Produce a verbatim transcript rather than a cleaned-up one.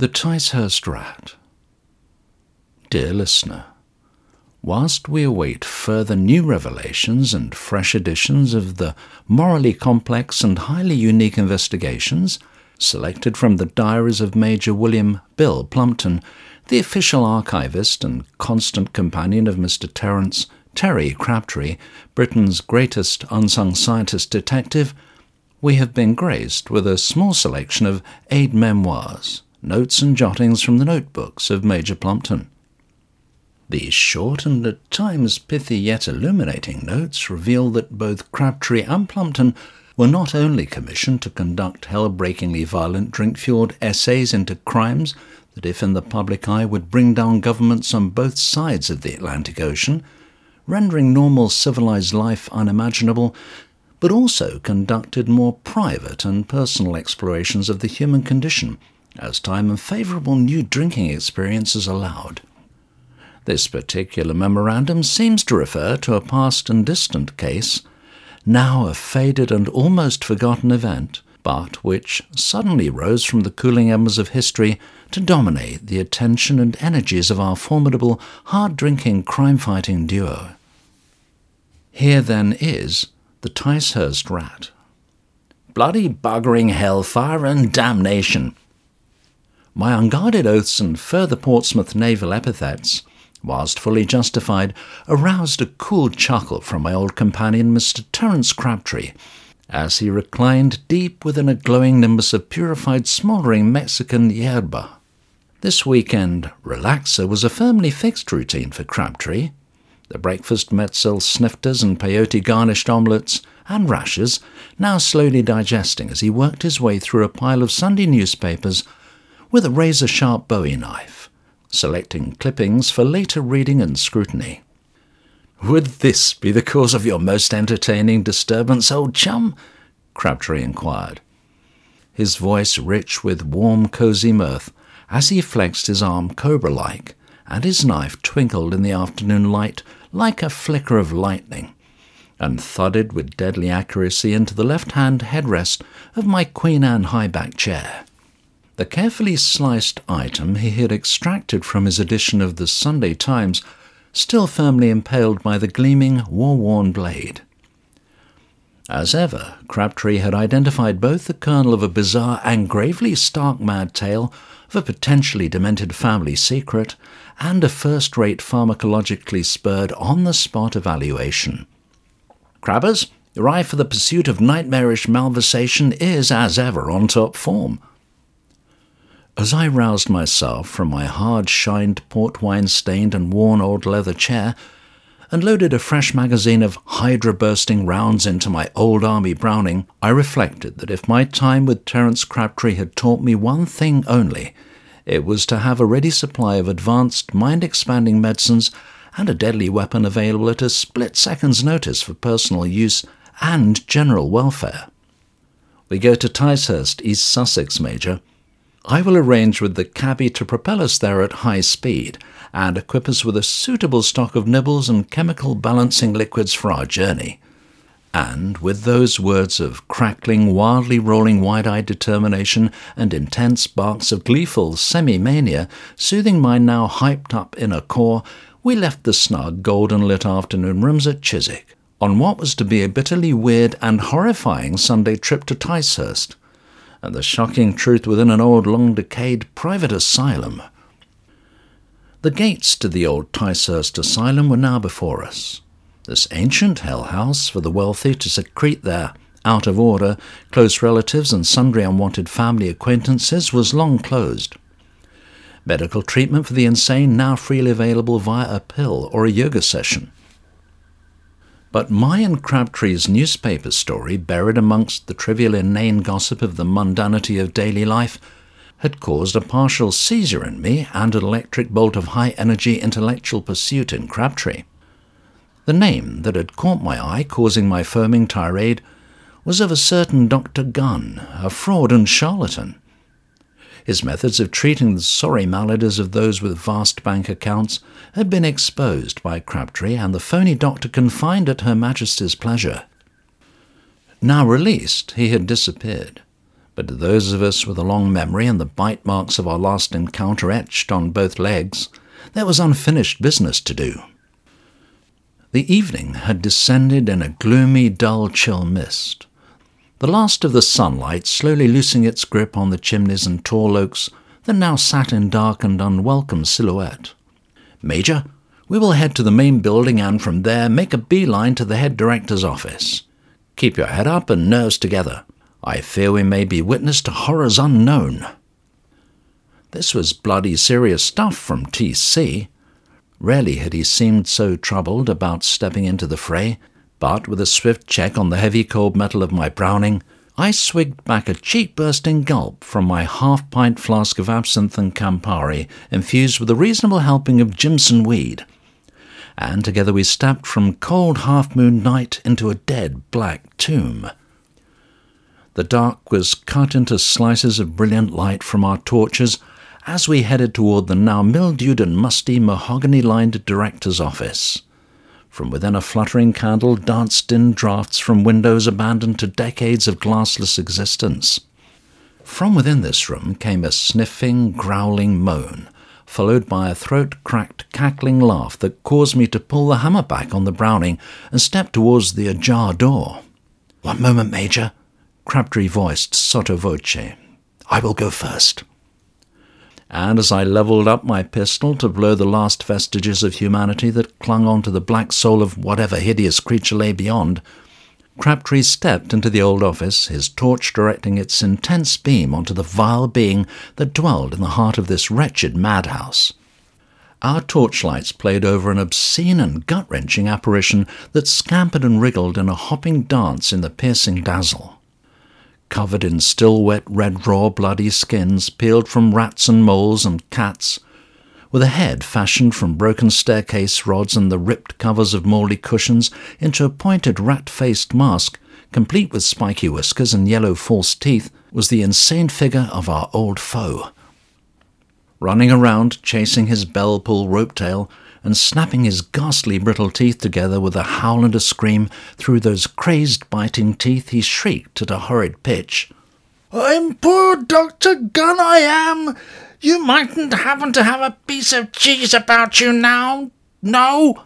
The Ticehurst Rat. Dear listener, whilst we await further new revelations and fresh editions of the morally complex and highly unique investigations selected from the diaries of Major William Bill Plumpton, the official archivist and constant companion of Mister Terence Terry Crabtree, Britain's greatest unsung scientist detective, we have been graced with a small selection of aide memoirs, notes and jottings from the notebooks of Major Plumpton. These short and at times pithy yet illuminating notes reveal that both Crabtree and Plumpton were not only commissioned to conduct hell-breakingly violent, drink-fueled essays into crimes that, if in the public eye, would bring down governments on both sides of the Atlantic Ocean, rendering normal civilized life unimaginable, but also conducted more private and personal explorations of the human condition, as time and favourable new drinking experiences allowed. This particular memorandum seems to refer to a past and distant case, now a faded and almost forgotten event, but which suddenly rose from the cooling embers of history to dominate the attention and energies of our formidable, hard-drinking, crime-fighting duo. Here, then, is the Ticehurst Rat. Bloody buggering hellfire and damnation! My unguarded oaths and further Portsmouth naval epithets, whilst fully justified, aroused a cool chuckle from my old companion Mister Terence Crabtree, as he reclined deep within a glowing nimbus of purified smouldering Mexican yerba. This weekend relaxer was a firmly fixed routine for Crabtree. The breakfast metzell snifters and peyote garnished omelettes and rashers, now slowly digesting as he worked his way through a pile of Sunday newspapers with a razor-sharp bowie knife, selecting clippings for later reading and scrutiny. "Would this be the cause of your most entertaining disturbance, old chum?" Crabtree inquired, his voice rich with warm, cosy mirth, as he flexed his arm cobra-like, and his knife twinkled in the afternoon light like a flicker of lightning, and thudded with deadly accuracy into the left-hand headrest of my Queen Anne high-back chair. The carefully sliced item he had extracted from his edition of the Sunday Times, still firmly impaled by the gleaming, war-worn blade. As ever, Crabtree had identified both the kernel of a bizarre and gravely stark mad tale of a potentially demented family secret and a first-rate pharmacologically spurred on-the-spot evaluation. "Crabbers, your eye for the pursuit of nightmarish malversation is, as ever, on top form." As I roused myself from my hard-shined, port-wine-stained and worn old leather chair and loaded a fresh magazine of hydra-bursting rounds into my old army Browning, I reflected that if my time with Terence Crabtree had taught me one thing only, it was to have a ready supply of advanced, mind-expanding medicines and a deadly weapon available at a split-second's notice for personal use and general welfare. "We go to Ticehurst, East Sussex, Major. I will arrange with the cabby to propel us there at high speed and equip us with a suitable stock of nibbles and chemical balancing liquids for our journey." And with those words of crackling, wildly rolling wide-eyed determination and intense barks of gleeful semi-mania soothing my now hyped-up inner core, we left the snug, golden-lit afternoon rooms at Chiswick on what was to be a bitterly weird and horrifying Sunday trip to Ticehurst, and the shocking truth within an old, long-decayed private asylum. The gates to the old Ticehurst Asylum were now before us, this ancient hell-house for the wealthy to secrete their out-of-order close relatives and sundry unwanted family acquaintances was long closed. Medical treatment for the insane now freely available via a pill or a yoga session. But my and Crabtree's newspaper story, buried amongst the trivial inane gossip of the mundanity of daily life, had caused a partial seizure in me and an electric bolt of high-energy intellectual pursuit in Crabtree. The name that had caught my eye, causing my foaming tirade, was of a certain Doctor Gunn, a fraud and charlatan. His methods of treating the sorry maladies of those with vast bank accounts had been exposed by Crabtree and the phony doctor confined at Her Majesty's pleasure. Now released, he had disappeared, but to those of us with a long memory and the bite marks of our last encounter etched on both legs, there was unfinished business to do. The evening had descended in a gloomy, dull, chill mist. The last of the sunlight slowly loosing its grip on the chimneys and tall oaks that now sat in dark and unwelcome silhouette. "Major, we will head to the main building and from there make a beeline to the head director's office. Keep your head up and nerves together. I fear we may be witness to horrors unknown." This was bloody serious stuff from T C. Rarely had he seemed so troubled about stepping into the fray, but with a swift check on the heavy cold metal of my Browning, I swigged back a cheek-bursting gulp from my half-pint flask of absinthe and Campari, infused with a reasonable helping of Jimson weed, and together we stepped from cold half-moon night into a dead black tomb. The dark was cut into slices of brilliant light from our torches as we headed toward the now mildewed and musty mahogany-lined director's office. From within a fluttering candle danced in draughts from windows abandoned to decades of glassless existence. From within this room came a sniffing, growling moan, followed by a throat-cracked, cackling laugh that caused me to pull the hammer back on the Browning and step towards the ajar door. "One moment, Major," Crabtree voiced sotto voce. "I will go first." And as I levelled up my pistol to blow the last vestiges of humanity that clung on to the black soul of whatever hideous creature lay beyond, Crabtree stepped into the old office, his torch directing its intense beam onto the vile being that dwelled in the heart of this wretched madhouse. Our torchlights played over an obscene and gut-wrenching apparition that scampered and wriggled in a hopping dance in the piercing dazzle. Covered in still wet red raw bloody skins peeled from rats and moles and cats, with a head fashioned from broken staircase rods and the ripped covers of mouldy cushions into a pointed rat-faced mask, complete with spiky whiskers and yellow false teeth, was the insane figure of our old foe. Running around, chasing his bell-pull rope-tail, and snapping his ghastly brittle teeth together with a howl and a scream through those crazed biting teeth, he shrieked at a horrid pitch. "I'm poor Doctor Gunn, I am! You mightn't happen to have a piece of cheese about you now? No?